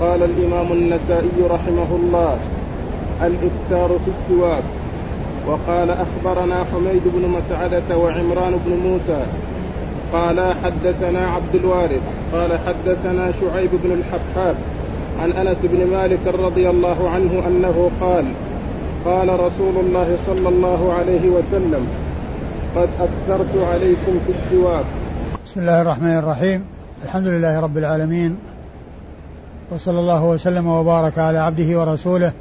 قال الإمام النسائي رحمه الله: الإكثار في السواك. وقال أخبرنا حميد بن مسعدة وعمران بن موسى قال حدثنا عبد الوارث قال حدثنا شعيب بن الحبحاب عن أنس بن مالك رضي الله عنه أنه قال: قال رسول الله صلى الله عليه وسلم: قد أكثرت عليكم في السواك. بسم الله الرحمن الرحيم. الحمد لله رب العالمين، وصلى الله وسلم وبارك على عبده ورسوله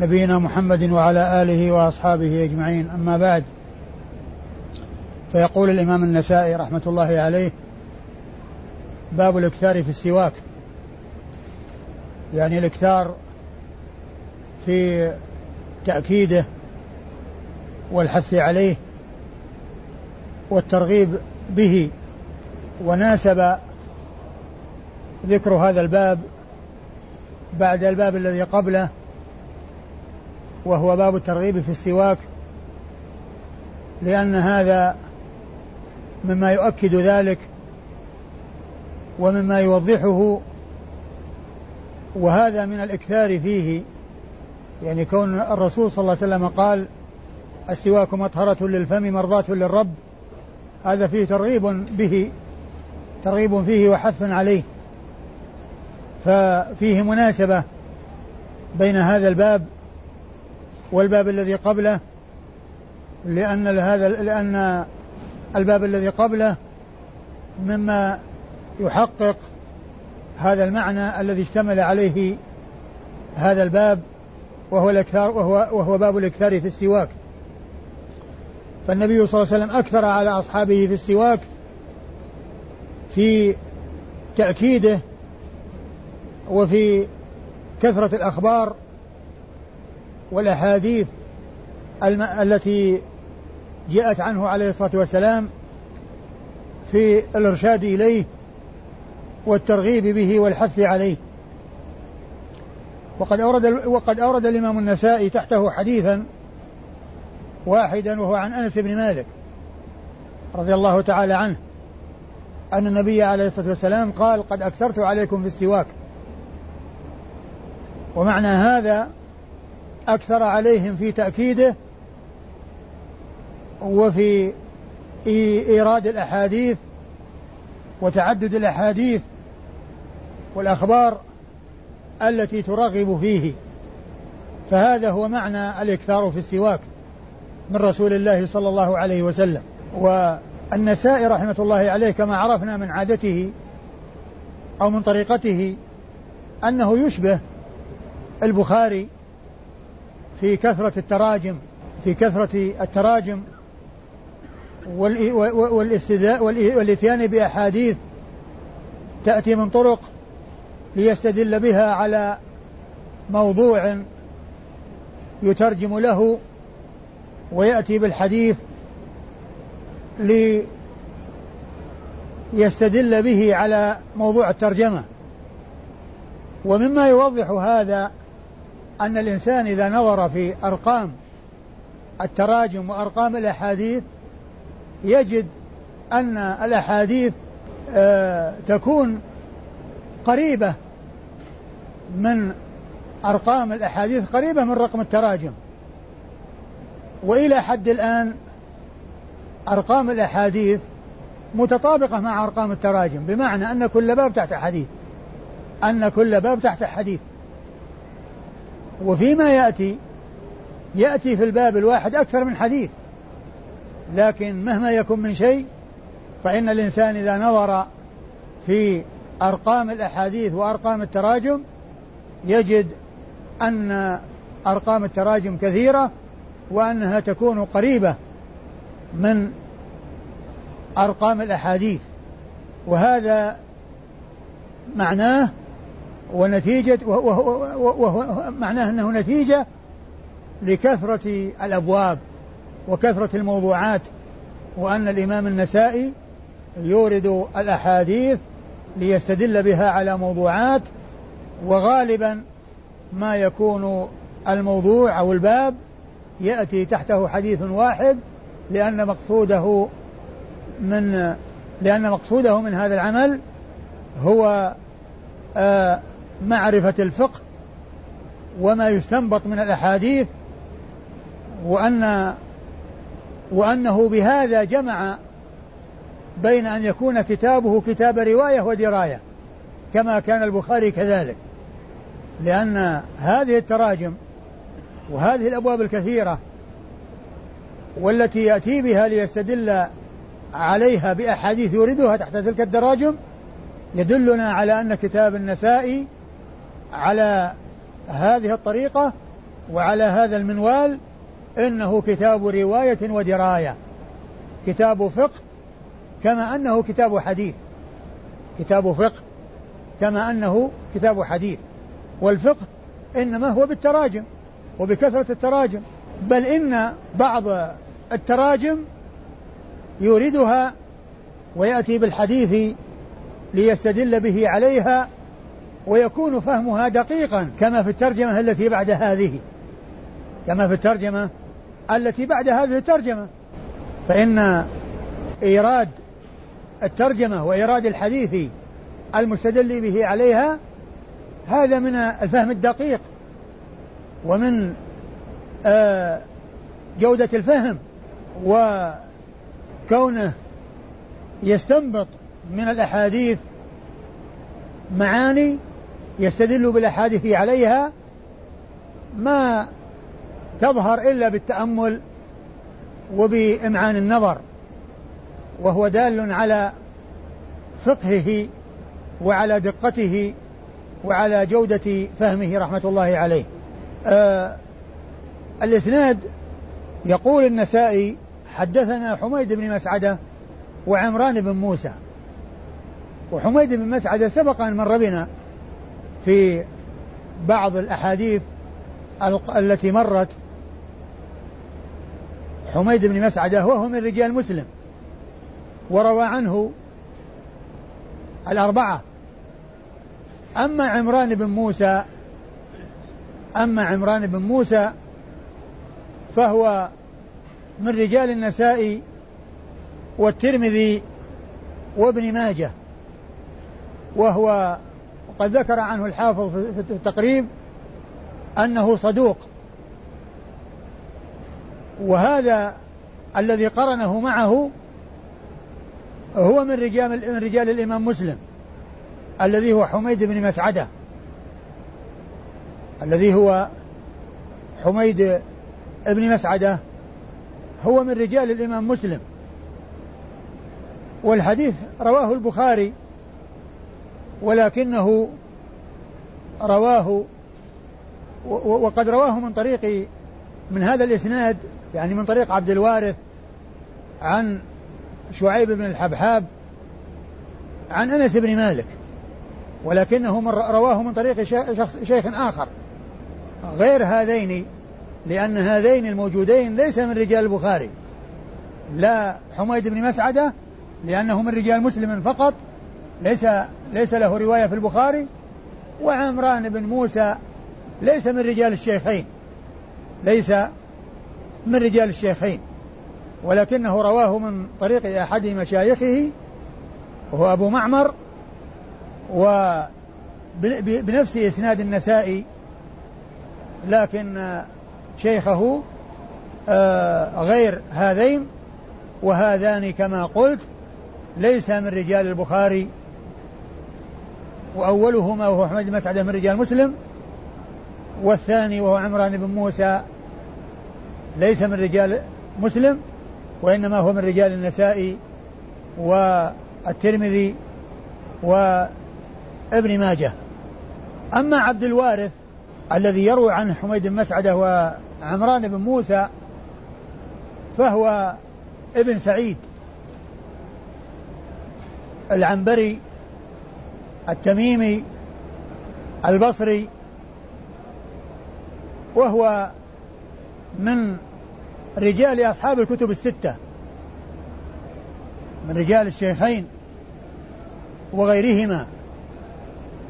نبينا محمد وعلى آله وأصحابه أجمعين، أما بعد، فيقول الإمام النسائي رحمة الله عليه: باب الإكثار في السواك، يعني الإكثار في تأكيده والحث عليه والترغيب به. وناسب ذكر هذا الباب بعد الباب الذي قبله، وهو باب الترغيب في السواك، لأن هذا مما يؤكد ذلك ومما يوضحه، وهذا من الإكثار فيه، يعني كون الرسول صلى الله عليه وسلم قال: السواك مطهرة للفم مرضاة للرب، هذا فيه ترغيب به، ترغيب فيه وحث عليه، ففيه مناسبة بين هذا الباب والباب الذي قبله، لأن الباب الذي قبله مما يحقق هذا المعنى الذي اشتمل عليه هذا الباب، وهو باب الإكثار في السواك. فالنبي صلى الله عليه وسلم أكثر على أصحابه في السواك في تأكيده، وفي كثرة الأخبار والأحاديث التي جاءت عنه عليه الصلاة والسلام في الإرشاد إليه والترغيب به والحث عليه. وقد أورد الإمام النسائي تحته حديثا واحدا، وهو عن أنس بن مالك رضي الله تعالى عنه أن النبي عليه الصلاة والسلام قال: قد أكثرت عليكم في السواك. ومعنى هذا أكثر عليهم في تأكيده وفي إيراد الأحاديث وتعدد الأحاديث والأخبار التي ترغب فيه، فهذا هو معنى الإكثار في السواك من رسول الله صلى الله عليه وسلم. والنسائي رحمة الله عليه كما عرفنا من عادته أو من طريقته أنه يشبه البخاري في كثرة التراجم، والاتيان بأحاديث تأتي من طرق ليستدل بها على موضوع يترجم له، ويأتي بالحديث ليستدل به على موضوع الترجمة. ومما يوضح هذا أن الإنسان إذا نظر في أرقام التراجم وأرقام الأحاديث يجد أن الأحاديث تكون قريبة من أرقام الأحاديث، قريبة من رقم التراجم. وإلى حد الآن أرقام الأحاديث متطابقة مع أرقام التراجم، بمعنى أن كل باب تحت حديث. وفيما يأتي في الباب الواحد أكثر من حديث، لكن مهما يكن من شيء فإن الإنسان إذا نظر في أرقام الأحاديث وأرقام التراجم يجد أن أرقام التراجم كثيرة، وأنها تكون قريبة من أرقام الأحاديث، وهذا معناه معناه أنه نتيجة لكثرة الأبواب وكثرة الموضوعات، وأن الإمام النسائي يورد الأحاديث ليستدل بها على موضوعات، وغالبا ما يكون الموضوع أو الباب يأتي تحته حديث واحد، لأن مقصوده من هذا العمل هو معرفة الفقه وما يستنبط من الأحاديث، وأنه بهذا جمع بين أن يكون كتابه كتاب رواية ودراية كما كان البخاري كذلك، لأن هذه التراجم وهذه الأبواب الكثيرة والتي يأتي بها ليستدل عليها بأحاديث يوردها تحت تلك التراجم يدلنا على أن كتاب النسائي على هذه الطريقة وعلى هذا المنوال إنه كتاب رواية ودراية، كتاب فقه كما أنه كتاب حديث، كتاب فقه كما أنه كتاب حديث. والفقه إنما هو بالتراجم وبكثرة التراجم، بل إن بعض التراجم يوردها ويأتي بالحديث ليستدل به عليها ويكون فهمها دقيقا كما في الترجمة التي بعد هذه، كما في الترجمة التي بعد هذه الترجمة. فإن إيراد الترجمة وإيراد الحديث المستدل به عليها هذا من الفهم الدقيق ومن جودة الفهم، وكونه يستنبط من الأحاديث معاني يستدل بالأحاديث عليها ما تظهر إلا بالتأمل وبإمعان النظر، وهو دال على فقهه وعلى دقته وعلى جودة فهمه رحمة الله عليه. الإسناد يقول النسائي: حدثنا حميد بن مسعدة وعمران بن موسى. وحميد بن مسعدة سبق أن مر بنا في بعض الأحاديث التي مرت. حميد بن مسعدة وهو من رجال مسلم وروى عنه الأربعة. أما عمران بن موسى فهو من رجال النساء والترمذي وابن ماجه، وهو قد ذكر عنه الحافظ في التقريب أنه صدوق، وهذا الذي قرنه معه هو من رجال الإمام مسلم الذي هو حميد بن مسعدة، هو من رجال الإمام مسلم. والحديث رواه البخاري، ولكنه رواه وقد رواه من هذا الإسناد، يعني من طريق عبد الوارث عن شعيب بن الحبحاب عن أنس بن مالك، ولكنه رواه من طريق شيخ آخر غير هذين، لأن هذين الموجودين ليس من رجال البخاري، لا حميد بن مسعدة لأنه من رجال مسلم فقط ليس له رواية في البخاري، وعمران بن موسى ليس من رجال الشيخين ولكنه رواه من طريق أحد مشايخه وهو أبو معمر، وبنفس إسناد النسائي، لكن شيخه غير هذين، وهذان كما قلت ليس من رجال البخاري، وأولهما وهو حميد بن مسعدة من رجال مسلم، والثاني وهو عمران بن موسى ليس من رجال مسلم وإنما هو من رجال النسائي والترمذي وابن ماجه. أما عبد الوارث الذي يروي عن حميد بن مسعدة وعمران بن موسى فهو ابن سعيد العنبري التميمي البصري، وهو من رجال أصحاب الكتب الستة من رجال الشيخين وغيرهما،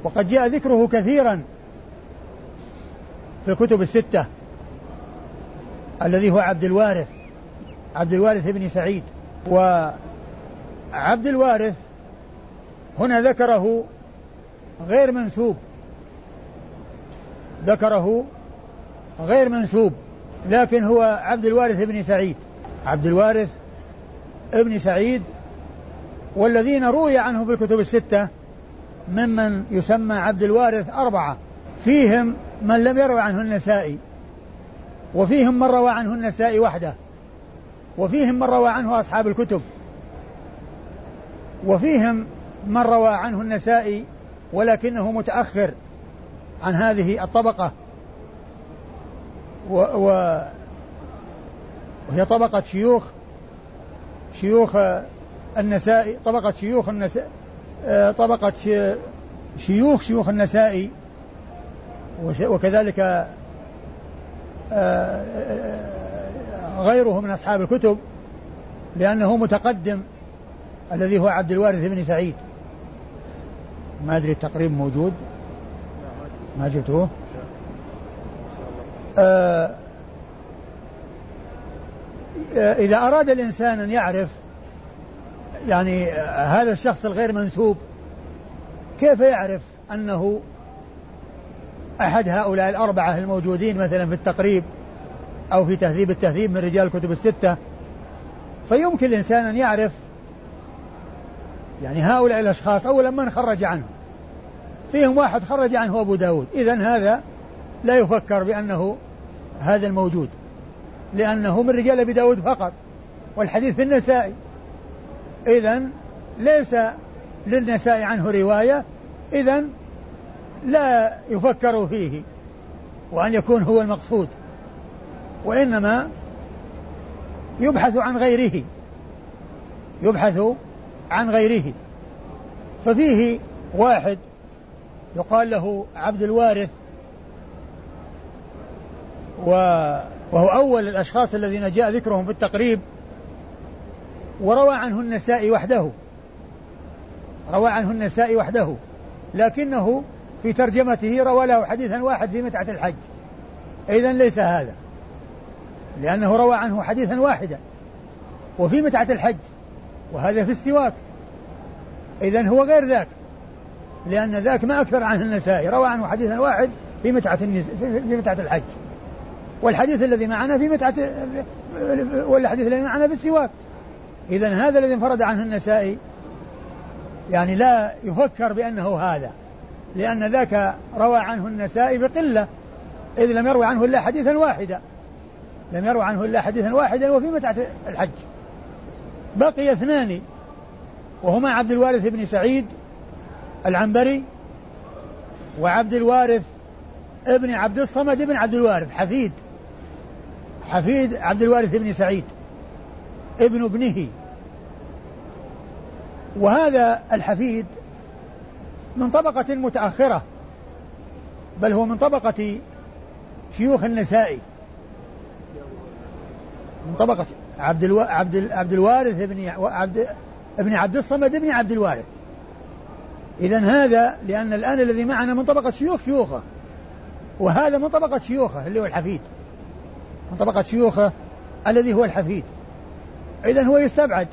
وقد جاء ذكره كثيرا في الكتب الستة، الذي هو عبد الوارث بن سعيد. وعبد الوارث هنا ذكره غير منسوب ذكره غير منسوب، لكن هو عبد الوارث بن سعيد، عبد الوارث بن سعيد، والذين روي عنه في الكتب الستة ممن يسمى عبد الوارث 4، فيهم من لم يروي عنه النسائي، وفيهم من روى عنه النسائي وحده، وفيهم من روى عنه أصحاب الكتب، وفيهم من روى عنه النسائي ولكنه متأخر عن هذه الطبقة، وهي طبقة شيوخ النسائي، طبقة شيوخ النسائي، وكذلك غيره من أصحاب الكتب، لأنه متقدم الذي هو عبد الوارث بن سعيد. ما أدري التقريب موجود ما جبته. إذا أراد الإنسان أن يعرف يعني هذا الشخص الغير منسوب، كيف يعرف أنه أحد هؤلاء 4 الموجودين مثلا في التقريب أو في تهذيب التهذيب من رجال الكتب الستة؟ فيمكن الإنسان أن يعرف يعني هؤلاء الأشخاص أولا من خرج عنه، فيهم واحد خرج عنه أبو داود، إذن هذا لا يفكر بأنه هذا الموجود، لأنه من رجال أبي داود فقط، والحديث في النسائي، إذن ليس للنسائي عنه رواية، إذن لا يفكر فيه وأن يكون هو المقصود، وإنما يبحث عن غيره. ففيه واحد يقال له عبد الوارث، وهو أول الأشخاص الذين جاء ذكرهم في التقريب، وروى عنه النسائي وحده، لكنه في ترجمته روى له حديثا واحد في متعة الحج، إذن ليس هذا، لأنه روى عنه حديثا واحدا وفي متعة الحج، وهذا في السواك، إذن هو غير ذاك، لأن ذاك ما أكثر عنه النسائي، روى عنه حديثا واحد في متعة الحج، والحديث الذي معنا في متعة، والحديث الذي معنا في السواك، إذن هذا الذي انفرد عنه النسائي يعني لا يفكر بأنه هذا، لأن ذاك روى عنه النسائي بقلة، إذ لم يروى عنه إلا حديثا واحدا وفي متعة الحج. بقي 2 وهما عبد الوارث بن سعيد العنبري، وعبد الوارث ابن عبد الصمد ابن عبد الوارث، حفيد عبد الوارث بن سعيد ابن ابنه، وهذا الحفيد من طبقة متأخرة، بل هو من طبقة شيوخ النسائي، من طبقة عبد الوارث ابن عبد الصمد ابن عبد الوارث. إذن هذا، لأن الآن الذي معنا من طبقة شيوخه، وهذا من طبقة شيوخه اللي هو الحفيد، من طبقة شيوخه الذي هو الحفيد، إذن هو يستبعد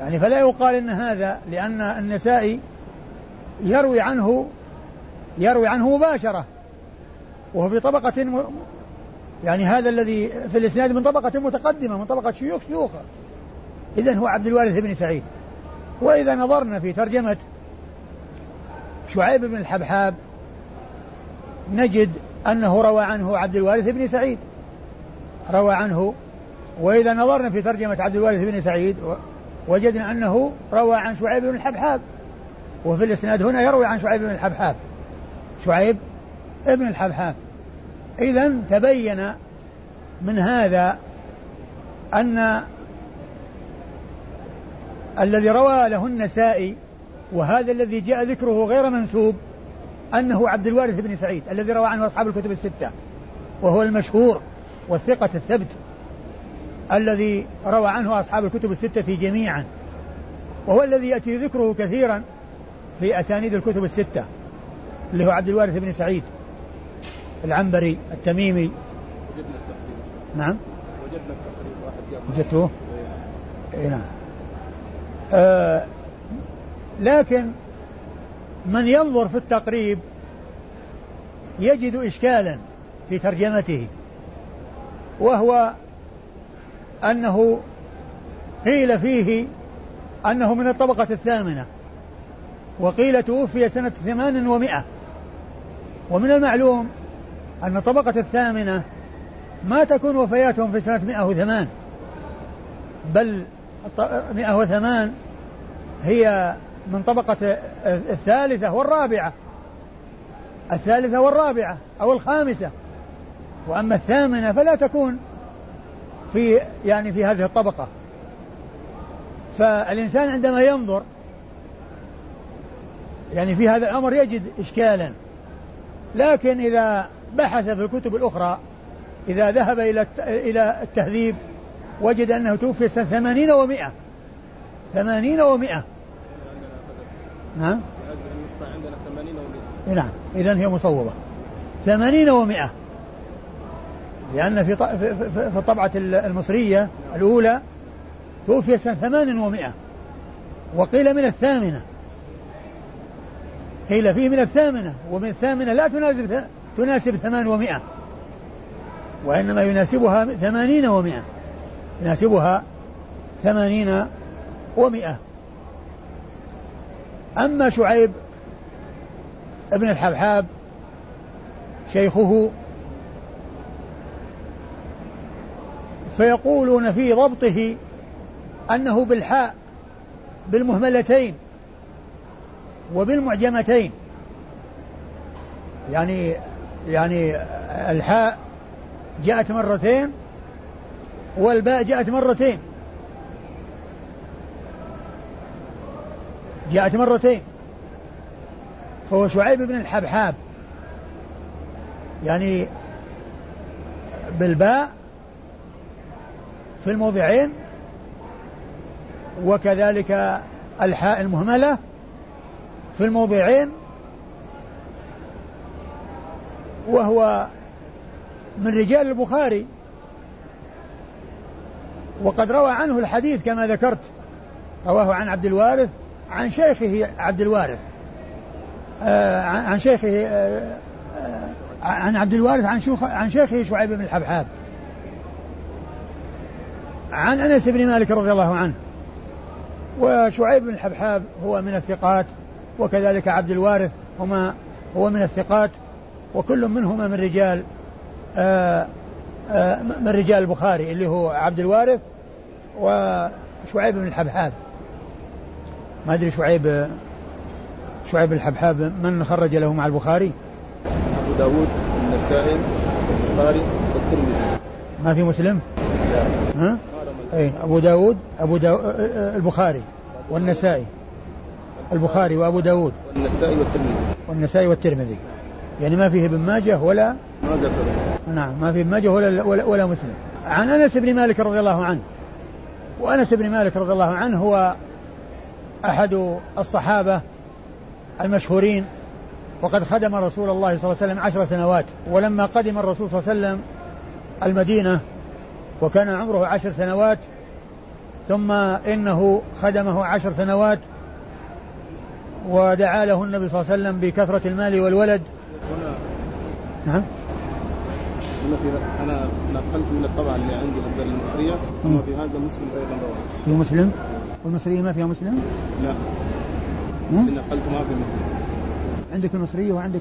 يعني، فلا يقال إن هذا، لأن النسائي يروي عنه مباشرة، وهو في طبقة يعني هذا الذي في الإسناد من طبقة متقدمة، من طبقة شيوخه، إذن هو عبد الوارث بن سعيد. وإذا نظرنا في ترجمة شعيب بن الحبحاب نجد أنه روى عنه عبد الوارث بن سعيد، وإذا نظرنا في ترجمة عبد الوارث بن سعيد وجدنا أنه روى عن شعيب بن الحبحاب، وفي الإسناد هنا يروي عن شعيب بن الحبحاب. إذن تبين من هذا أن الذي روى له النسائي، وهذا الذي جاء ذكره غير منسوب، أنه عبد الوارث بن سعيد الذي روى عنه أصحاب الكتب الستة، وهو المشهور والثقة الثبت الذي روى عنه أصحاب الكتب الستة جميعا، وهو الذي يأتي ذكره كثيرا في أسانيد الكتب الستة، اللي هو عبد الوارث بن سعيد العنبري التميمي. وجدنا التقريب. نعم وجدنا التقريب واحد وجدته. إيه نعم. لكن من ينظر في التقريب يجد إشكالا في ترجمته، وهو أنه قيل فيه أنه من الطبقة الثامنة، وقيل توفي سنة 800، ومن المعلوم أن الطبقة الثامنة ما تكون وفياتهم في سنة 108، بل 108 هي من طبقة الثالثة والرابعة أو الخامسة، وأما الثامنة فلا تكون في هذه الطبقة. فالإنسان عندما ينظر في هذا الأمر يجد إشكالا، لكن إذا بحث في الكتب الأخرى، إذا ذهب إلى التهذيب، وجد أنه توفي سنة 80 و100. نعم، عندنا 80 و100. نعم، إذن هي مصوبة 80 و100، لأن في الطبعة المصرية الأولى توفي سنة 800، وقيل من الثامنة، قيل فيه من الثامنة، ومن الثامنة لا تناسب 800، وإنما يناسبها 80 و100، يناسبها 80 و100. أما شعيب ابن الحبحاب شيخه فيقولون في ضبطه أنه بالحاء بالمهملتين وبالمعجمتين، يعني الحاء جاءت مرتين والباء جاءت مرتين، فهو شعيب بن الحبحاب بالباء في الموضعين، وكذلك الحاء المهملة في الموضعين، وهو من رجال البخاري، وقد روى عنه الحديث كما ذكرت، رواه عن عبد الوارث عن شيخه عبد الوارث عن شيخه شعيب بن الحبحاب، عن أنس بن مالك رضي الله عنه. وشعيب بن الحبحاب هو من الثقات، وكذلك عبد الوارث هو من الثقات، وكل منهما من رجال البخاري، اللي هو عبد الوارث وشعيب بن الحبحاب. ما أدري شعيب بن الحبحاب من خرج له مع البخاري؟ أبو داود، النسائي، البخاري، والترمذي. ما في مسلم؟ لا. ها؟ أي أبو داود البخاري والنسائي، البخاري وأبو داود والنسائي والترمذي، ما فيه ابن ماجه ولا نعم، ما فيه ابن ماجه ولا مسلم. عن أنس بن مالك رضي الله عنه، وأنس بن مالك رضي الله عنه هو أحد الصحابة المشهورين، وقد خدم رسول الله صلى الله عليه وسلم 10 سنوات، ولما قدم الرسول صلى الله عليه وسلم المدينة وكان عمره 10 سنوات، ثم إنه خدمه 10 سنوات، ودعا له النبي صلى الله عليه وسلم بكثرة المال والولد. نعم. أنا نقلت من الطبعة اللي عندي الأبدال المصرية، وما في هذا مسلم أيضا رواه. في مسلم؟ والمصرية ما فيها مسلم؟ لا. نقلت ما في مسلم. عندك المصرية وعندك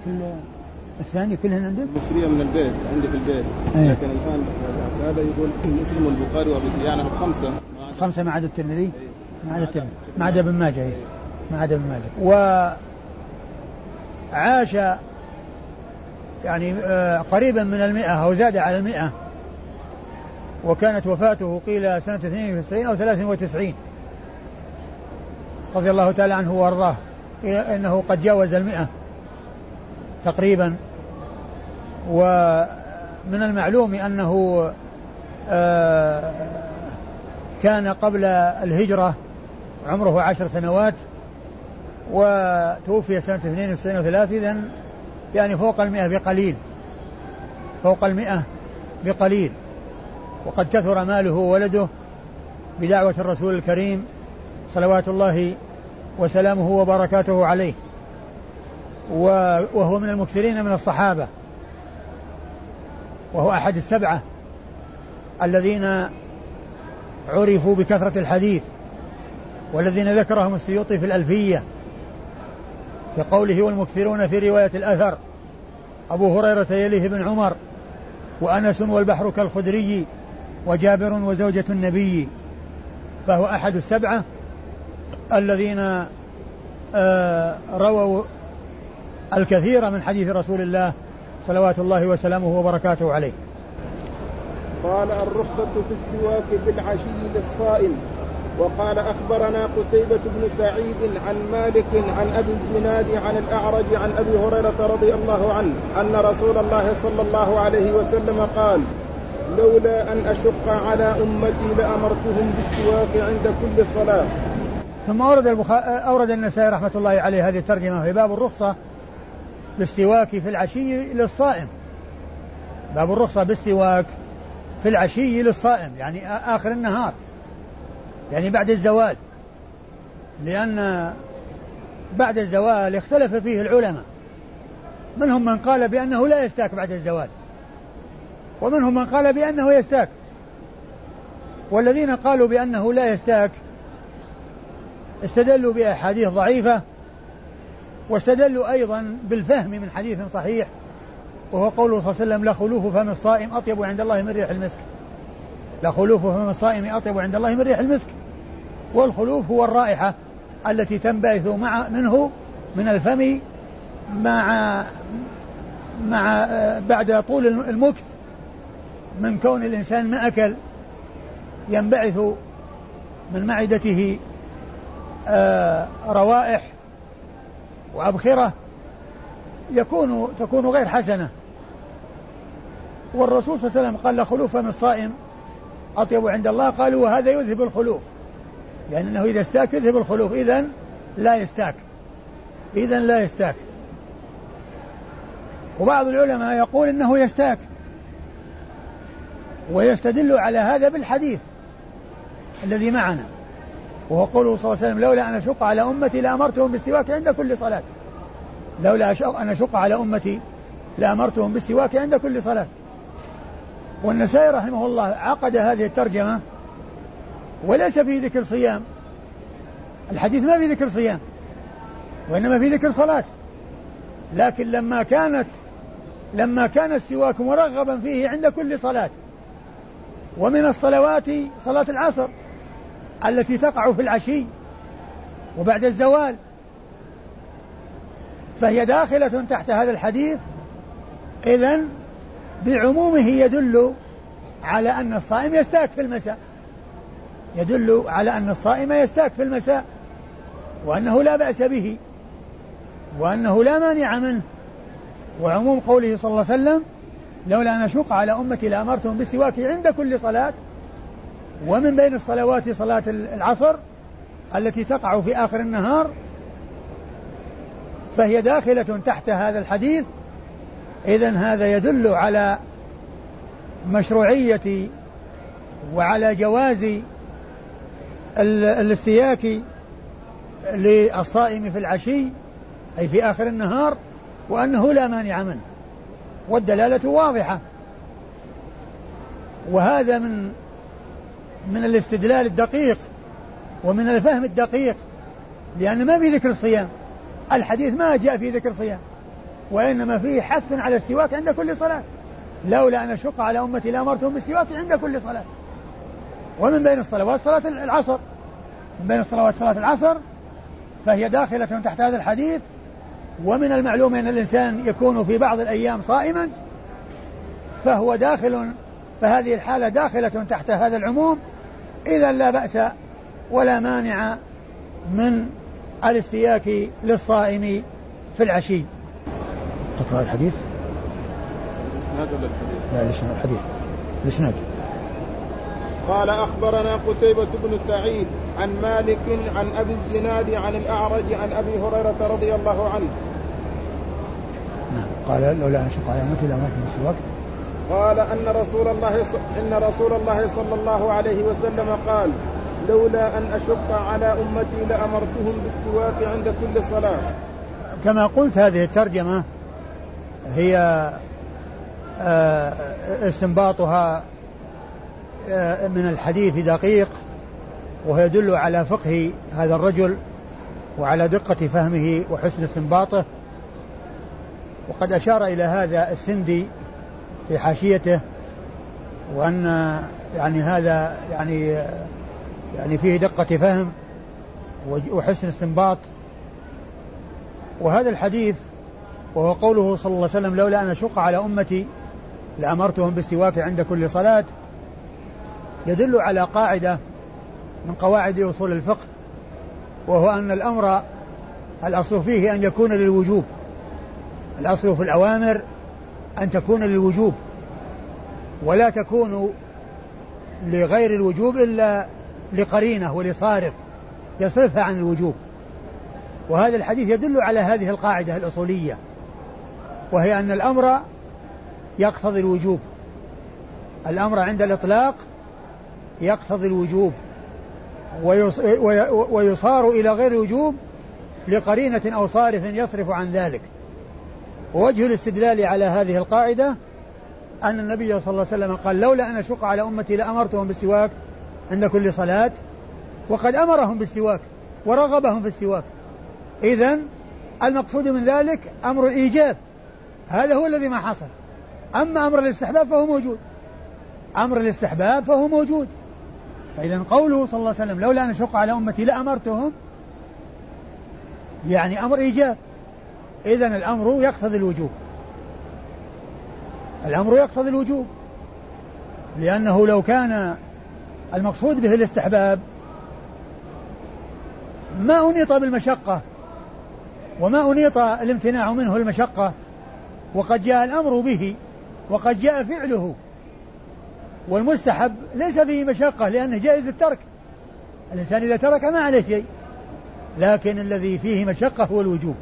الثاني كلهن عندك؟ المصرية من البيت، عندي في البيت. أيه. لكن الآن هذا يقول مسلم والبخاري وابن، خمسة ما عدا الترمذي، ما عدا ابن ماجه. وعاش قريبا من 100 أو زاد على 100، وكانت وفاته قيل سنة 92 أو 93 رضي الله تعالى عنه وارضاه، إنه قد جاوز 100 تقريبا. ومن المعلوم أنه كان قبل الهجرة عمره 10 سنوات، وتوفي سنة 92 و3، إذن فوق 100 بقليل، وقد كثر ماله وولده بدعوة الرسول الكريم صلوات الله وسلامه وبركاته عليه، وهو من المكثرين من الصحابة، وهو أحد السبعة الذين عرفوا بكثرة الحديث والذين ذكرهم السيوطي في الألفية في قوله والمكثرون في رواية الأثر أبو هريرة يليه بن عمر وأنس والبحر كالخدري وجابر وزوجة النبي. فهو أحد السبعة الذين رووا الكثير من حديث رسول الله صلوات الله وسلامه وبركاته عليه. قال الرخصة في السواك بالعشي للصائم. وقال أخبرنا قتيبة بن سعيد عن مالك عن أبي الزناد عن الأعرج عن أبي هريرة رضي الله عنه أن رسول الله صلى الله عليه وسلم قال لولا أن أشق على أمتي لأمرتهم بالسواك عند كل صلاة. ثم أورد النسائي رحمة الله عليه هذه الترجمة في باب الرخصة بالسواك في العشي للصائم. باب الرخصة بالسواك في العشي للصائم يعني آخر النهار يعني بعد الزوال، لأن بعد الزوال اختلف فيه العلماء، منهم من قال بأنه لا يستاك بعد الزوال ومنهم من قال بأنه يستاك، والذين قالوا بأنه لا يستاك استدلوا بأحاديث ضعيفة واستدلوا أيضا بالفهم من حديث صحيح وهو قوله صلى الله عليه وسلم لا خلوف فم الصائم أطيب عند الله من ريح المسك. لا خلوف فم الصائم أطيب عند الله من ريح المسك، والخلوف هو الرائحة التي تنبعث منه من الفم مع بعد طول المكث من كون الإنسان ما أكل ينبعث من معدته روائح وأبخرة تكون غير حسنة. والرسول صلى الله عليه وسلم قال لا خلوف فم الصائم أطيب عند الله، قالوا وهذا يذهب الخلوف لأنه إذا استاك يذهب الخلوف، إذن لا يستاك. وبعض العلماء يقول إنه يستاك ويستدل على هذا بالحديث الذي معنا وهو قوله صلى الله عليه وسلم لولا أن أشق على أمتي لأمرتهم بالسواك عند كل صلاة. لولا أن أشق على أمتي لأمرتهم بالسواك عند كل صلاة. والنسائي رحمه الله عقد هذه الترجمة وليس في ذكر صيام، الحديث ما في ذكر صيام وإنما في ذكر صلاة، لكن لما كان السواك مرغبا فيه عند كل صلاة، ومن الصلوات صلاة العصر التي تقع في العشي وبعد الزوال، فهي داخلة تحت هذا الحديث، إذن بعمومه يدل على أن الصائم يستاك في المساء، وأنه لا بأس به وأنه لا مانع منه. وعموم قوله صلى الله عليه وسلم لولا أن أشق على أمتي لأمرتهم بالسواك عند كل صلاة، ومن بين الصلوات صلاة العصر التي تقع في آخر النهار، فهي داخلة تحت هذا الحديث، إذن هذا يدل على مشروعية وعلى جواز الاستياك للصائم في العشي أي في آخر النهار، وأنه لا مانع منه، والدلالة واضحة. وهذا من الاستدلال الدقيق ومن الفهم الدقيق، لأن ما في ذكر الصيام، الحديث ما جاء في ذكر الصيام وإنما فيه حث على السواك عند كل صلاة. لولا أن أشق على أمتي لأمرتهم بالسواك عند كل صلاة، ومن بين الصلوات صلاة العصر، فهي داخلة تحت هذا الحديث. ومن المعلوم أن الإنسان يكون في بعض الأيام صائما، فهذه الحالة داخلة تحت هذا العموم، إذا لا بأس ولا مانع من الاستياك للصائم في العشي. تقرأ الحديث؟ الإسناد. قال أخبرنا قتيبة بن سعيد عن مالك عن أبي الزناد عن الأعرج عن أبي هريرة رضي الله عنه قال لولا أن أشق على أمتي لأمرتهم بالسواك. قال أن رسول الله صلى الله عليه وسلم قال لولا أن أشق على أمتي لأمرتهم بالسواك عند كل صلاة. كما قلت هذه الترجمة هي استنباطها من الحديث دقيق، وهو يدل على فقه هذا الرجل وعلى دقة فهمه وحسن استنباطه. وقد أشار إلى هذا السندي في حاشيته، وأن يعني هذا يعني فيه دقة فهم وحسن استنباط. وهذا الحديث وهو قوله صلى الله عليه وسلم: لولا أن أشق على أمتي لأمرتهم بالسواك عند كل صلاة، يدل على قاعدة من قواعد أصول الفقه، وهو أن الأمر الأصل فيه أن يكون للوجوب. الأصل في الأوامر أن تكون للوجوب، ولا تكون لغير الوجوب إلا لقرينة ولصارف يصرفها عن الوجوب. وهذا الحديث يدل على هذه القاعدة الأصولية، وهي أن الأمر يقتضي الوجوب. الأمر عند الإطلاق يقتضي الوجوب، ويصار إلى غير الوجوب لقرينة أو صارف يصرف عن ذلك. ووجه الاستدلال على هذه القاعدة أن النبي صلى الله عليه وسلم قال: لولا أن أشق على أمتي لأمرتهم بالسواك عند كل صلاة، وقد أمرهم بالسواك ورغبهم في السواك. إذن المقصود من ذلك أمر الإيجاب، هذا هو الذي ما حصل. أما أمر الاستحباب فهو موجود، فإذا قوله صلى الله عليه وسلم: لولا أن أشق على أمتي لأمرتهم، يعني أمر إيجاب. إذن الأمر يقتضي الوجوب، لأنه لو كان المقصود به الاستحباب ما أنيط بالمشقة، وما أنيط الامتناع منه المشقة، وقد جاء الأمر به وقد جاء فعله. والمستحب ليس فيه مشقة لأنه جائز الترك، الإنسان إذا ترك ما عليه شيء، لكن الذي فيه مشقة هو الوجوب.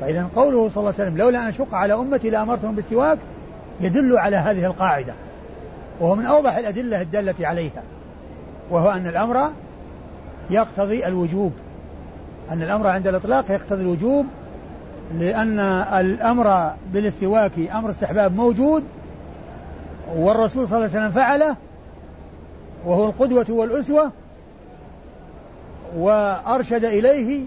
فإذا قوله صلى الله عليه وسلم: لولا أن أشق على أمتي لأمرتهم بالسواك، يدل على هذه القاعدة، وهو من أوضح الأدلة الدالة عليها، وهو أن الأمر يقتضي الوجوب، أن الأمر عند الإطلاق يقتضي الوجوب، لأن الأمر بالاستواك أمر استحباب موجود، والرسول صلى الله عليه وسلم فعله، وهو القدوة والأسوة، وأرشد إليه،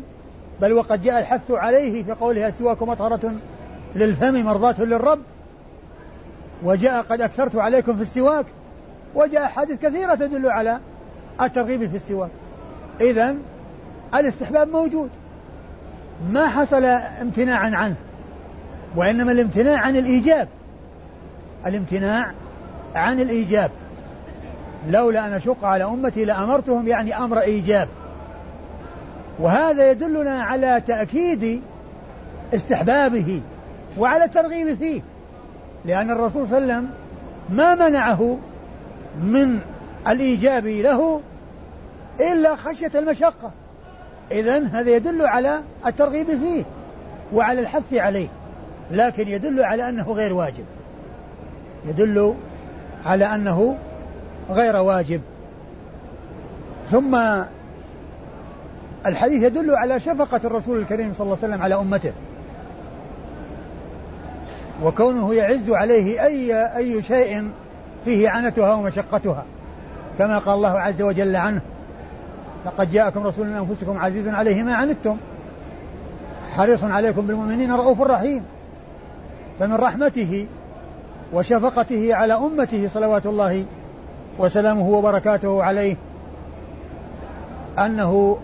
بل وقد جاء الحث عليه في قولها: السواك مطهرة للفم مرضاة للرب. وجاء: قد أكثرت عليكم في السواك. وجاء حديث كثيرة تدل على الترغيب في السواك. إذن الاستحباب موجود، ما حصل امتناعا عنه، وإنما الامتناع عن الإيجاب، لولا أن أشق على أمتي لأمرتهم، يعني أمر إيجاب. وهذا يدلنا على تأكيد استحبابه وعلى الترغيب فيه، لأن الرسول صلى الله عليه وسلم ما منعه من الإيجاب له إلا خشية المشقة. إذن هذا يدل على الترغيب فيه وعلى الحث عليه، لكن يدل على أنه غير واجب، ثم الحديث يدل على شفقة الرسول الكريم صلى الله عليه وسلم على أمته، وكونه يعز عليه أي شيء فيه عنتها ومشقتها، كما قال الله عز وجل عنه: لقد جاءكم رسول من أنفسكم عزيز عليه ما عنتم حريص عليكم بالمؤمنين رؤوف رحيم. فمن رحمته وشفقته على أمته صلوات الله وسلامه وبركاته عليه أنه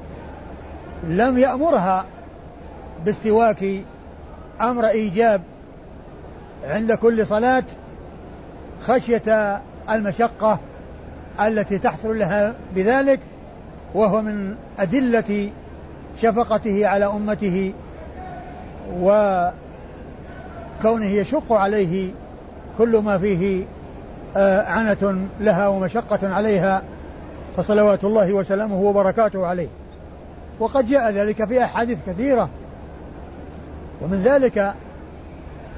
لم يأمرها بالسواك أمر إيجاب عند كل صلاة، خشية المشقة التي تحصل لها بذلك، وهو من أدلة شفقته على أمته وكونه يشق عليه كل ما فيه عنة لها ومشقة عليها، فصلوات الله وسلامه وبركاته عليه. وقد جاء ذلك في أحاديث كثيرة، ومن ذلك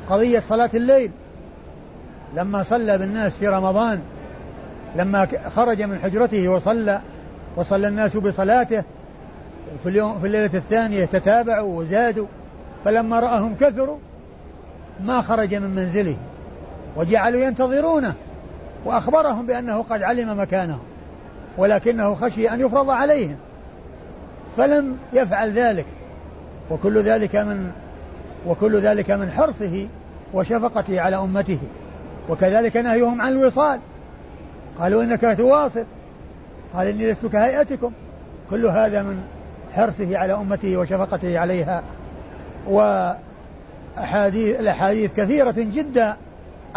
قضية صلاة الليل، لما صلى بالناس في رمضان، لما خرج من حجرته وصلى الناس بصلاته في الليلة الثانية، تتابعوا وزادوا، فلما رأهم كثروا ما خرج من منزله، وجعلوا ينتظرونه، وأخبرهم بأنه قد علم مكانه ولكنه خشي أن يفرض عليهم فلم يفعل ذلك. وكل ذلك من حرصه وشفقته على أمته. وكذلك نهيهم عن الوصال، قالوا إنك تواصل، قال إني لست كهيئتكم. كل هذا من حرصه على أمته وشفقته عليها. والأحاديث كثيرة جدا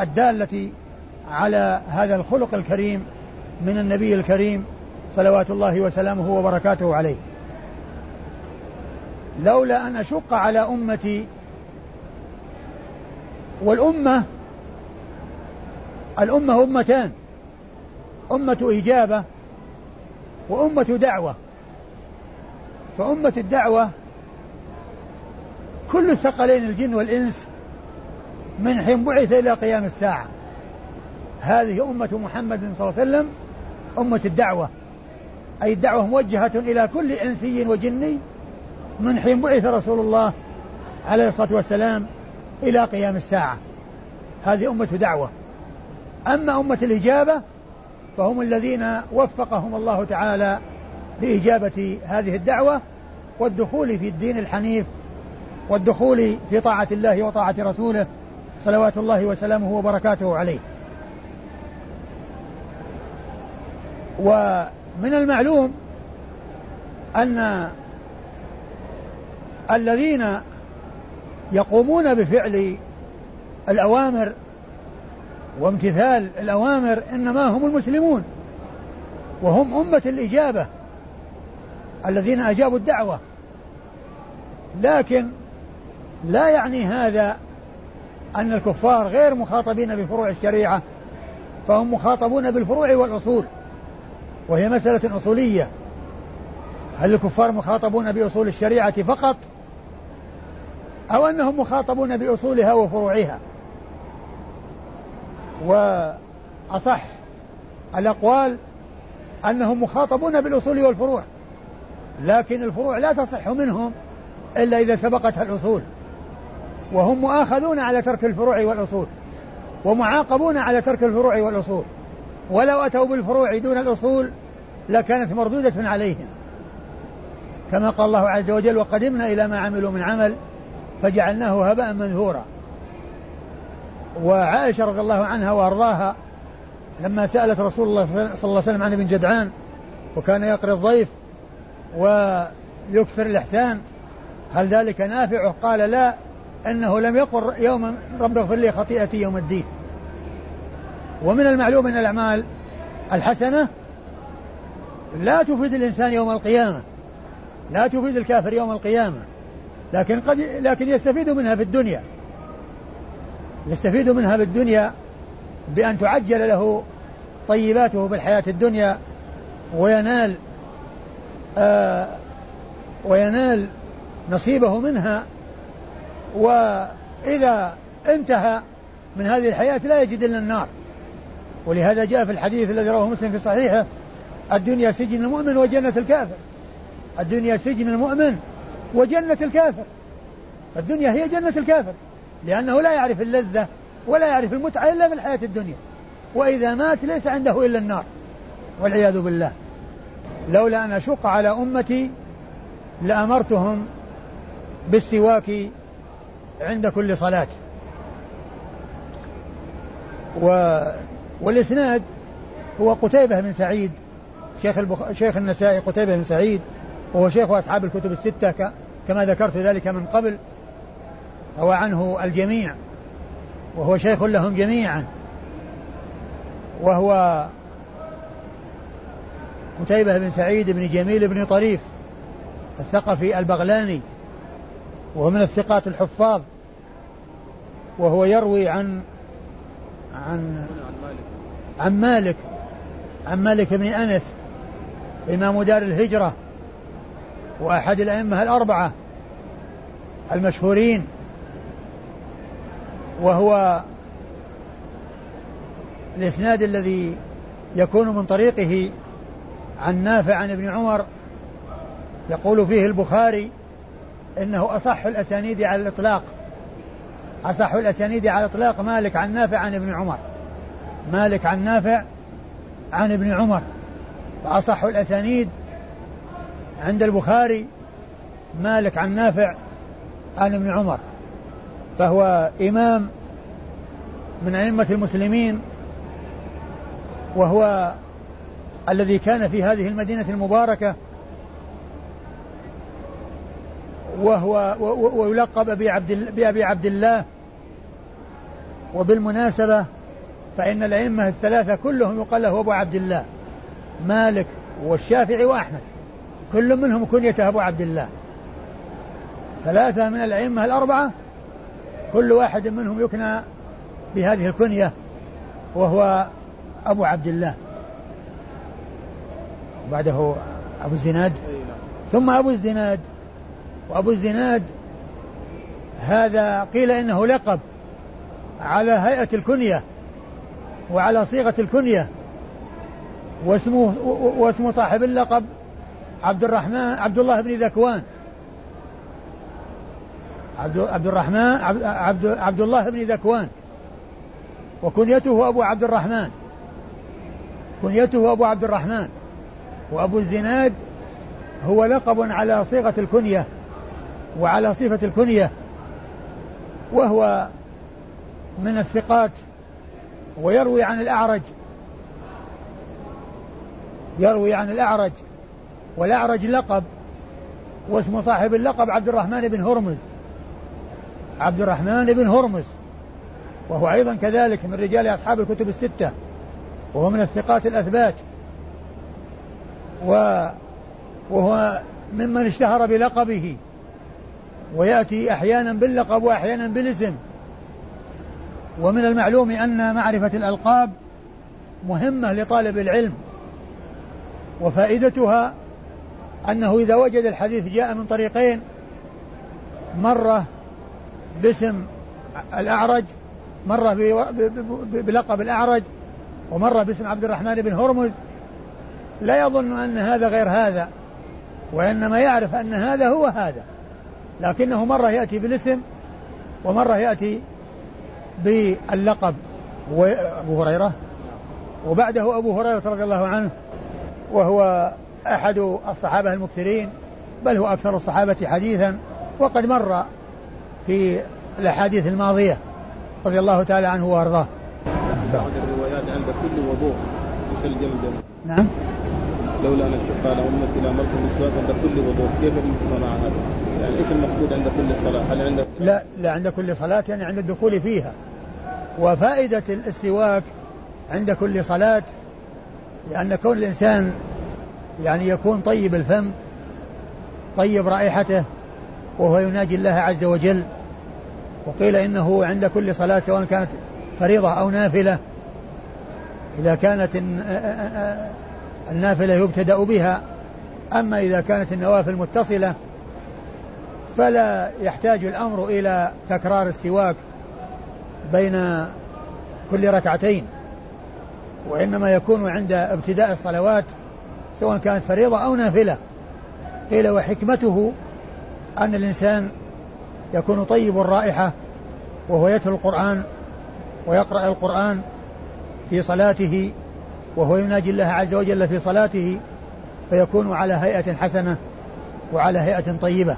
الدالة على هذا الخلق الكريم من النبي الكريم صلوات الله وسلامه وبركاته عليه. لولا أن أشق على أمتي، الأمة أمتان، أمة إجابة وأمة دعوة. فأمة الدعوة كل الثقلين الجن والإنس من حين بعث إلى قيام الساعة، هذه أمة محمد صلى الله عليه وسلم أمة الدعوة، أي الدعوة موجهة إلى كل إنسي وجني من حين بعث رسول الله عليه الصلاة والسلام إلى قيام الساعة، هذه أمة دعوة. أما أمة الإجابة فهم الذين وفقهم الله تعالى لإجابة هذه الدعوة والدخول في الدين الحنيف والدخول في طاعة الله وطاعة رسوله صلوات الله وسلامه وبركاته عليه. ومن المعلوم أن الذين يقومون بفعل الأوامر وامتثال الأوامر إنما هم المسلمون، وهم أمة الإجابة الذين أجابوا الدعوة. لكن لا يعني هذا أن الكفار غير مخاطبين بفروع الشريعة، فهم مخاطبون بالفروع والأصول، وهي مسألة أصولية. هل الكفار مخاطبون بأصول الشريعة فقط، أو أنهم مخاطبون بأصولها وفروعها؟ وأصح الأقوال أنهم مخاطبون بالأصول والفروع، لكن الفروع لا تصح منهم إلا إذا سبقتها الأصول، وهم مؤاخذون على ترك الفروع والأصول ومعاقبون على ترك الفروع والأصول، ولو أتوا بالفروع دون الأصول لكانت مردودة عليهم، كما قال الله عز وجل وقدمنا إلى ما عملوا من عمل فجعلناه هباء منثورا. وعائشة رضي الله عنها وأرضاها لما سألت رسول الله صلى الله عليه وسلم عن ابن جدعان، وكان يقري الضيف ويكثر الإحسان، هل ذلك نافعه؟ قال لا، إنه لم يقل يوما رب اغفر لي خطيئتي يوم الدين. ومن المعلوم أن الأعمال الحسنة لا تفيد الإنسان يوم القيامة، لا تفيد الكافر يوم القيامة، لكن يستفيد منها في الدنيا، يستفيد منها في الدنيا بأن تعجل له طيباته في الحياة الدنيا، وينال نصيبه منها. وإذا انتهى من هذه الحياة لا يجد إلا النار، ولهذا جاء في الحديث الذي رواه مسلم في صحيحه الدنيا سجن المؤمن وجنة الكافر، الدنيا سجن المؤمن وجنة الكافر. الدنيا هي جنة الكافر، لأنه لا يعرف اللذة ولا يعرف المتعة إلا في الحياة الدنيا، وإذا مات ليس عنده إلا النار والعياذ بالله. لولا أن أشق على أمتي لأمرتهم بالسواك عند كل صلاة. والإسناد هو قتيبة بن سعيد شيخ النسائي، قتيبة بن سعيد وهو شيخ أصحاب الكتب الستة كما ذكرت ذلك من قبل، روى عنه الجميع وهو شيخ لهم جميعا، وهو قتيبة بن سعيد بن جميل بن طريف الثقفي البغلاني، وهو من الثقات الحفاظ، وهو يروي عن مالك بن أنس إمام دار الهجرة وأحد الأئمة الأربعة المشهورين، وهو الإسناد الذي يكون من طريقه عن نافع عن ابن عمر يقول فيه البخاري إنه أصح الأسانيد على الإطلاق، أصح الأسانيد على إطلاق مالك عن نافع عن ابن عمر، مالك عن نافع عن ابن عمر، فأصح الأسانيد عند البخاري مالك عن نافع عن ابن عمر، فهو إمام من أئمة المسلمين، وهو الذي كان في هذه المدينة المباركة، وهو ويلقب بأبي عبد الله. وبالمناسبة فإن الأئمة الثلاثة كلهم يقال له أبو عبد الله، مالك والشافعي وأحمد، كل منهم كنيته أبو عبد الله. ثلاثة من الأئمة الأربعة كل واحد منهم يكنى بهذه الكنية وهو أبو عبد الله، بعده أبو الزناد، ثم أبو الزناد. وأبو الزناد هذا قيل إنه لقب على هيئة الكنية وعلى صيغة الكنية، واسم صاحب اللقب عبد الله بن ذكوان، عبد الله بن ذكوان، وكنيته أبو عبد الرحمن. وأبو الزناد هو لقب على صيغة الكنية وعلى صفة الكنية، وهو من الثقات، ويروي عن الأعرج، والأعرج لقب، واسم صاحب اللقب عبد الرحمن بن هرمز، وهو أيضا كذلك من رجال أصحاب الكتب الستة، وهو من الثقات الأثبات، وهو ممن اشتهر بلقبه، ويأتي أحيانا باللقب وأحيانا بالاسم. ومن المعلوم أن معرفة الألقاب مهمة لطالب العلم، وفائدتها أنه إذا وجد الحديث جاء من طريقين، مرة باسم الأعرج، مرة بلقب الأعرج، ومرة باسم عبد الرحمن بن هرمز، لا يظن أن هذا غير هذا، وإنما يعرف أن هذا هو هذا، لكنه مرة يأتي بالاسم ومرة يأتي باللقب. وأبو هريرة، وبعده أبو هريرة رضي الله عنه، وهو أحد الصحابة المكثرين، بل هو أكثر الصحابة حديثا، وقد مر في الأحاديث الماضية رضي الله تعالى عنه وأرضاه. بعض الروايات عند كل وضوء مثل جمدم. نعم. لولا أن الشقاء لأمتي لأمركم بالسواك عند كل وضوء، كيف يمكن مع هذا؟ يعني إيش المقصود عند كل صلاة؟ هل عند لا عند كل صلاة يعني عند الدخول فيها. وفائدة السواك عند كل صلاة لأن كون الإنسان يعني يكون طيب الفم، طيب رائحته، وهو يناجي الله عز وجل. وقيل إنه عند كل صلاة سواء كانت فريضة أو نافلة، إذا كانت النافلة يبتدأ بها، أما إذا كانت النوافل متصلة فلا يحتاج الأمر إلى تكرار السواك بين كل ركعتين، وإنما يكون عند ابتداء الصلوات سواء كانت فريضة أو نافلة. قيل وحكمته أن الإنسان يكون طيب الرائحة وهو يتلو القرآن ويقرأ القرآن في صلاته، وهو يناجي الله عز وجل في صلاته، فيكون على هيئة حسنة وعلى هيئة طيبة.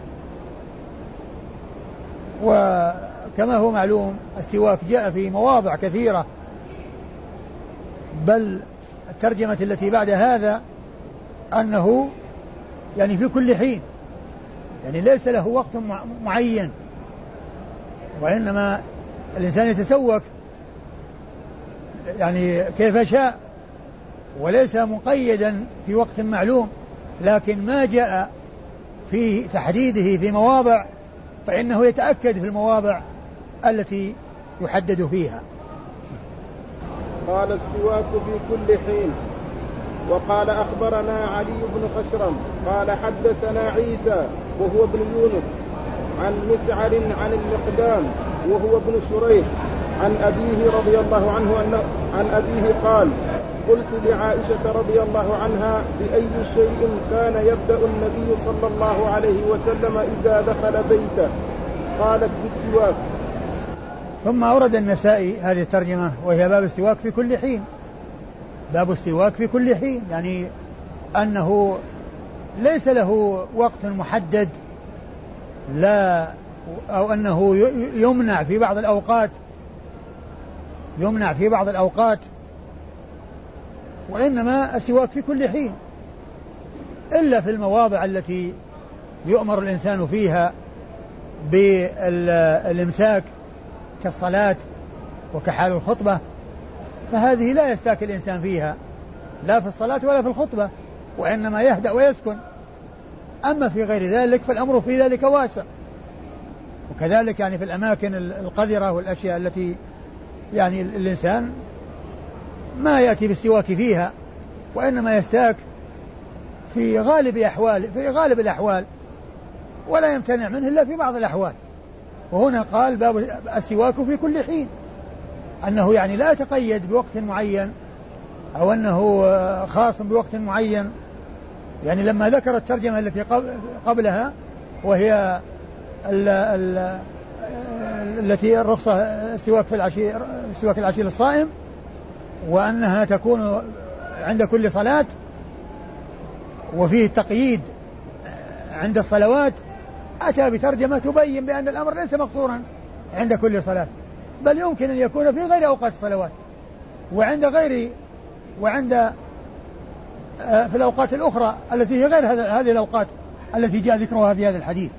وكما هو معلوم السواك جاء في مواضع كثيرة، بل الترجمة التي بعد هذا أنه يعني في كل حين، يعني ليس له وقت معين، وإنما الإنسان يتسوك يعني كيف شاء، وليس مقيدا في وقت معلوم. لكن ما جاء في تحديده في مواضع فإنه يتأكد في المواضع التي يحدد فيها. قال السواك في كل حين. وقال أخبرنا علي بن خشرم قال حدثنا عيسى وهو ابن يونس عن مسعر عن المقدام وهو ابن شريح عن أبيه رضي الله عنه عن أبيه قال قلت لعائشة رضي الله عنها بأي شيء كان يبدأ النبي صلى الله عليه وسلم إذا دخل بيته؟ قالت بالسواك. ثم أورد النسائي هذه الترجمة وهي باب السواك في كل حين. باب السواك في كل حين يعني أنه ليس له وقت محدد، لا، أو أنه يمنع في بعض الأوقات، يمنع في بعض الأوقات، وإنما السواك في كل حين إلا في المواضع التي يؤمر الإنسان فيها بالإمساك كالصلاة وكحال الخطبة، فهذه لا يستاك الإنسان فيها لا في الصلاة ولا في الخطبة، وإنما يهدأ ويسكن. أما في غير ذلك فالأمر في ذلك واسع. وكذلك يعني في الأماكن القذرة والأشياء التي يعني الإنسان ما يأتي بالسواك فيها، وإنما يستاك في غالب الأحوال ولا يمتنع منه إلا في بعض الأحوال. وهنا قال باب السواك في كل حين، أنه يعني لا يتقيد بوقت معين أو أنه خاص بوقت معين. يعني لما ذكر الترجمة التي قبلها وهي التي الرخصة سواك العشير الصائم، وأنها تكون عند كل صلاة، وفيه التقييد عند الصلوات، أتى بترجمة تبين بأن الأمر ليس مقصورا عند كل صلاة، بل يمكن أن يكون في غير أوقات الصلوات وعند في الأوقات الأخرى التي هي غير هذه الأوقات التي جاء ذكرها في هذا الحديث.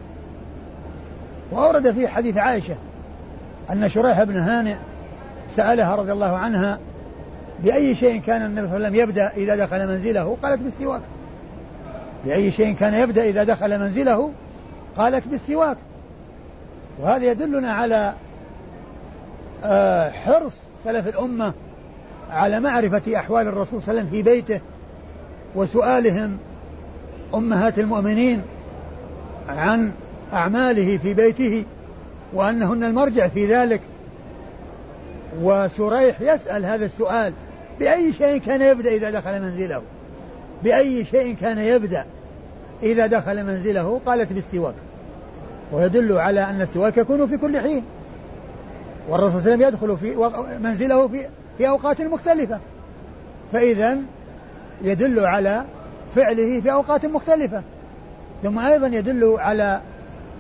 وأورد في حديث عائشة أن شريح بن هانئ سألها رضي الله عنها بأي شيء كان النبي صلى الله عليه وسلم يبدأ إذا دخل منزله، قالت بالسواك. بأي شيء كان يبدأ إذا دخل منزله، قالت بالسواك. وهذا يدلنا على حرص سلف الأمة على معرفة أحوال الرسول صلى الله عليه وسلم في بيته، وسؤالهم أمهات المؤمنين عن أعماله في بيته، وأنهن المرجع في ذلك. وشريح يسأل هذا السؤال بأي شيء كان يبدأ إذا دخل منزله، بأي شيء كان يبدأ إذا دخل منزله، قالت بالسواك. ويدل على أن السواك يكون في كل حين، والرسول صلى الله عليه وسلم يدخل في منزله في أوقات مختلفة، فإذا يدل على فعله في أوقات مختلفة. ثم أيضا يدل على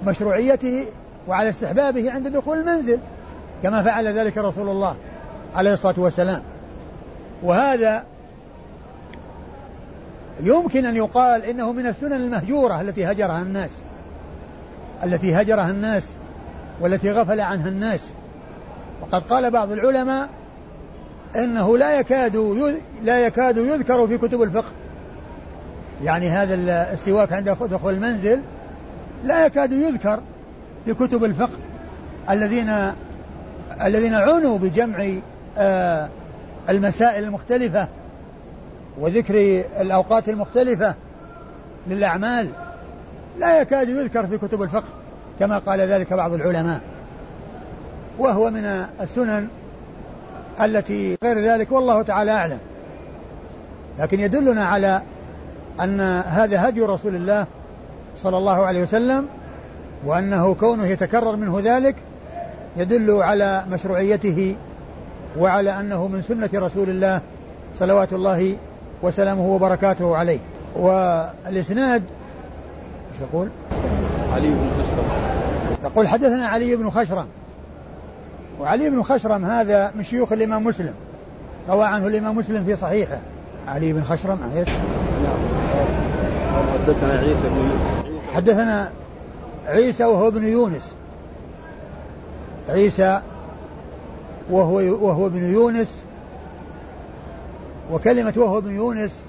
مشروعيته وعلى استحبابه عند دخول المنزل، كما فعل ذلك رسول الله عليه الصلاة والسلام. وهذا يمكن أن يقال إنه من السنن المهجورة التي هجرها الناس والتي غفل عنها الناس. وقد قال بعض العلماء إنه لا يكاد يذكر في كتب الفقه، يعني هذا السواك عند دخول المنزل لا يكاد يذكر في كتب الفقه الذين عنوا بجمع المسائل المختلفة وذكر الأوقات المختلفة للأعمال، لا يكاد يذكر في كتب الفقه كما قال ذلك بعض العلماء، وهو من السنن التي غير ذلك، والله تعالى أعلم. لكن يدلنا على أن هذا هدي رسول الله صلى الله عليه وسلم، وأنه كونه يتكرر منه ذلك يدل على مشروعيته، وعلى أنه من سنة رسول الله صلوات الله وسلامه وبركاته عليه. والإسناد يقول علي بن خشرم، يقول حدثنا علي بن خشرم. وعلي بن خشرم هذا من شيوخ الإمام مسلم، روى عنه الإمام مسلم في صحيحه. علي بن خشرم حدثنا عيسى بن يونس، حدثنا عيسى وهو ابن يونس، عيسى وهو ابن يونس. وكلمة وهو ابن يونس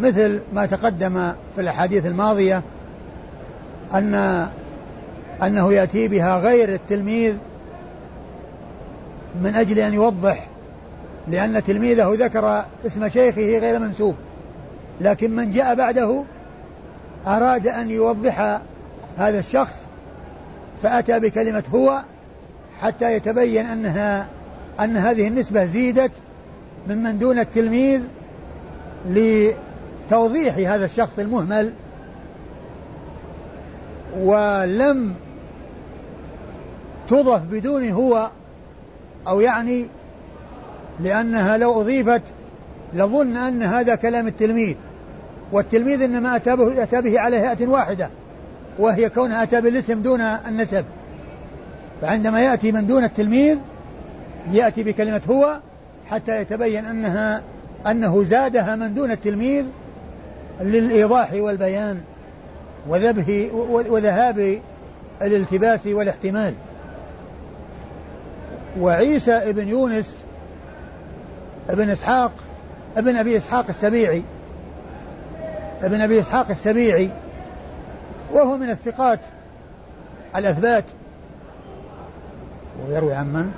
مثل ما تقدم في الأحاديث الماضية أنه يأتي بها غير التلميذ من أجل أن يوضح، لأن تلميذه ذكر اسم شيخه غير منسوب، لكن من جاء بعده أراد أن يوضح هذا الشخص فأتى بكلمة هو حتى يتبين أن هذه النسبة زيدت ممن دون التلميذ لتوضيح هذا الشخص المهمل، ولم تضف بدون هو أو يعني لأنها لو أضيفت لظن أن هذا كلام التلميذ، والتلميذ إنما أتى به على هيئة واحدة وهي كونها أتى بالاسم دون النسب، فعندما يأتي من دون التلميذ يأتي بكلمة هو حتى يتبين أنه زادها من دون التلميذ للإيضاح والبيان وذهاب الالتباس والاحتمال. وعيسى ابن يونس ابن إسحاق ابن أبي إسحاق السبيعي وهو من الثقات الأثبات، ويروي عن من؟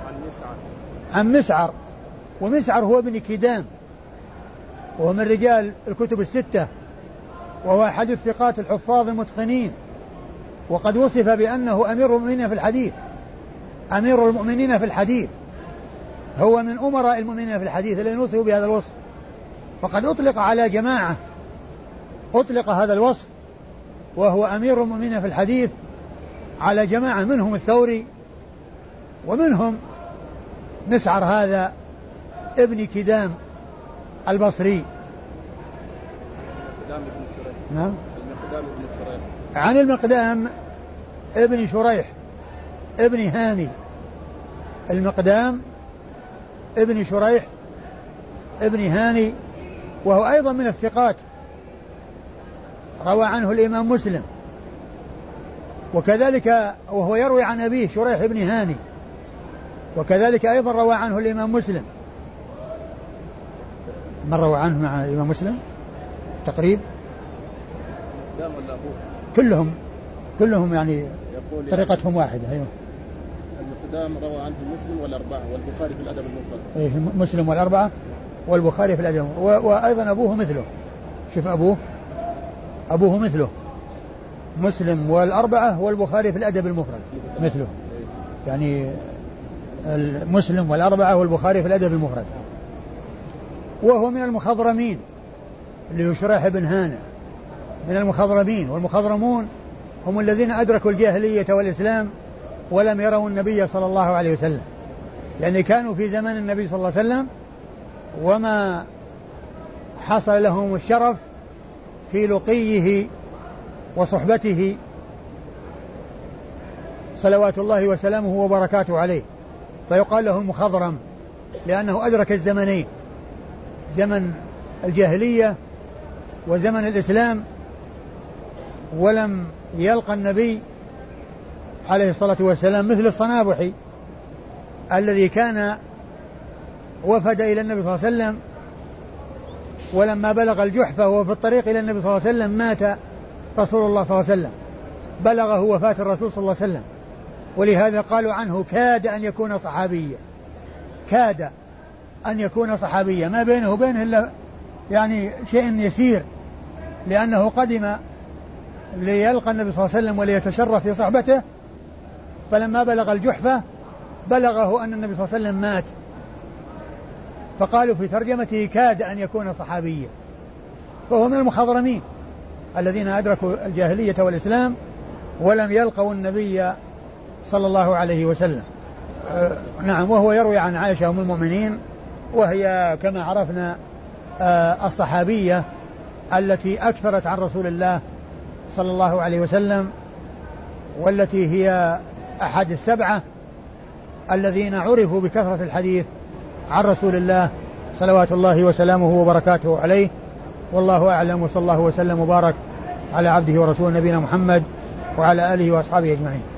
عن مسعر، ومسعر هو ابن كدام وهو من رجال الكتب الستة، وهو أحد الثقات الحفاظ المتقنين، وقد وصف بأنه أمير المؤمنين في الحديث، هو من أمراء المؤمنين في الحديث الذين وصفوا بهذا الوصف، فقد أطلق على جماعة هذا الوصف وهو أمير المؤمنين في الحديث على جماعة، منهم الثوري ومنهم مسعر هذا ابن كدام البصري. نعم، عن المقدام ابن شريح ابن هاني، المقدام ابن شريح ابن هاني، وهو أيضا من الثقات، روى عنه الإمام مسلم، وكذلك وهو يروي عن أبيه شريح ابن هاني، وكذلك أيضا روى عنه الإمام مسلم. من روى عنه مع الإمام مسلم تقريب كلهم يعني طريقتهم واحدة. أيوة، المقدام روى عنه مسلم والأربعة والبخاري في الأدب المفرد. إيه، مسلم والأربعة والبخاري في الأدب، وأيضا أبوه مثله. شوف أبوه مثله، مسلم والأربعة والبخاري في الأدب المفرد مثله، يعني مسلم والأربعة والبخاري في الأدب المفرد. وهو من المخضرمين اللي هو شريح بن هانة، من المخضرمين، والمخضرمون هم الذين أدركوا الجاهلية والإسلام ولم يروا النبي صلى الله عليه وسلم، يعني كانوا في زمن النبي صلى الله عليه وسلم وما حصل لهم الشرف في لقيه وصحبته صلوات الله وسلامه وبركاته عليه، فيقال له المخضرم لأنه أدرك الزمنين، زمن الجاهلية وزمن الإسلام، ولم يلقى النبي عليه الصلاة والسلام، مثل الصنابحي الذي كان وفد إلى النبي صلى الله عليه وسلم، ولما بلغ الجحفة وهو في الطريق إلى النبي صلى الله عليه وسلم مات رسول الله صلى الله عليه وسلم، بلغه وفاة الرسول صلى الله عليه وسلم، ولهذا قالوا عنه كاد أن يكون صحابيا، ما بينه وبينه إلا يعني شيء يسير، لأنه قدم ليلقى النبي صلى الله عليه وسلم وليتشرف في صحبته، فلما بلغ الجحفة بلغه أن النبي صلى الله عليه وسلم مات، فقالوا في ترجمته كاد أن يكون صحابيا، فهو من المخضرمين الذين أدركوا الجاهلية والإسلام ولم يلقوا النبي صلى الله عليه وسلم. نعم، وهو يروي عن عائشة أم المؤمنين، وهي كما عرفنا الصحابية التي أكثرت عن رسول الله صلى الله عليه وسلم، والتي هي أحد السبعة الذين عرفوا بكثرة الحديث عن رسول الله صلوات الله وسلامه وبركاته عليه. والله أعلم، وصلى الله وسلم وبارك على عبده ورسوله نبينا محمد وعلى آله وأصحابه أجمعين.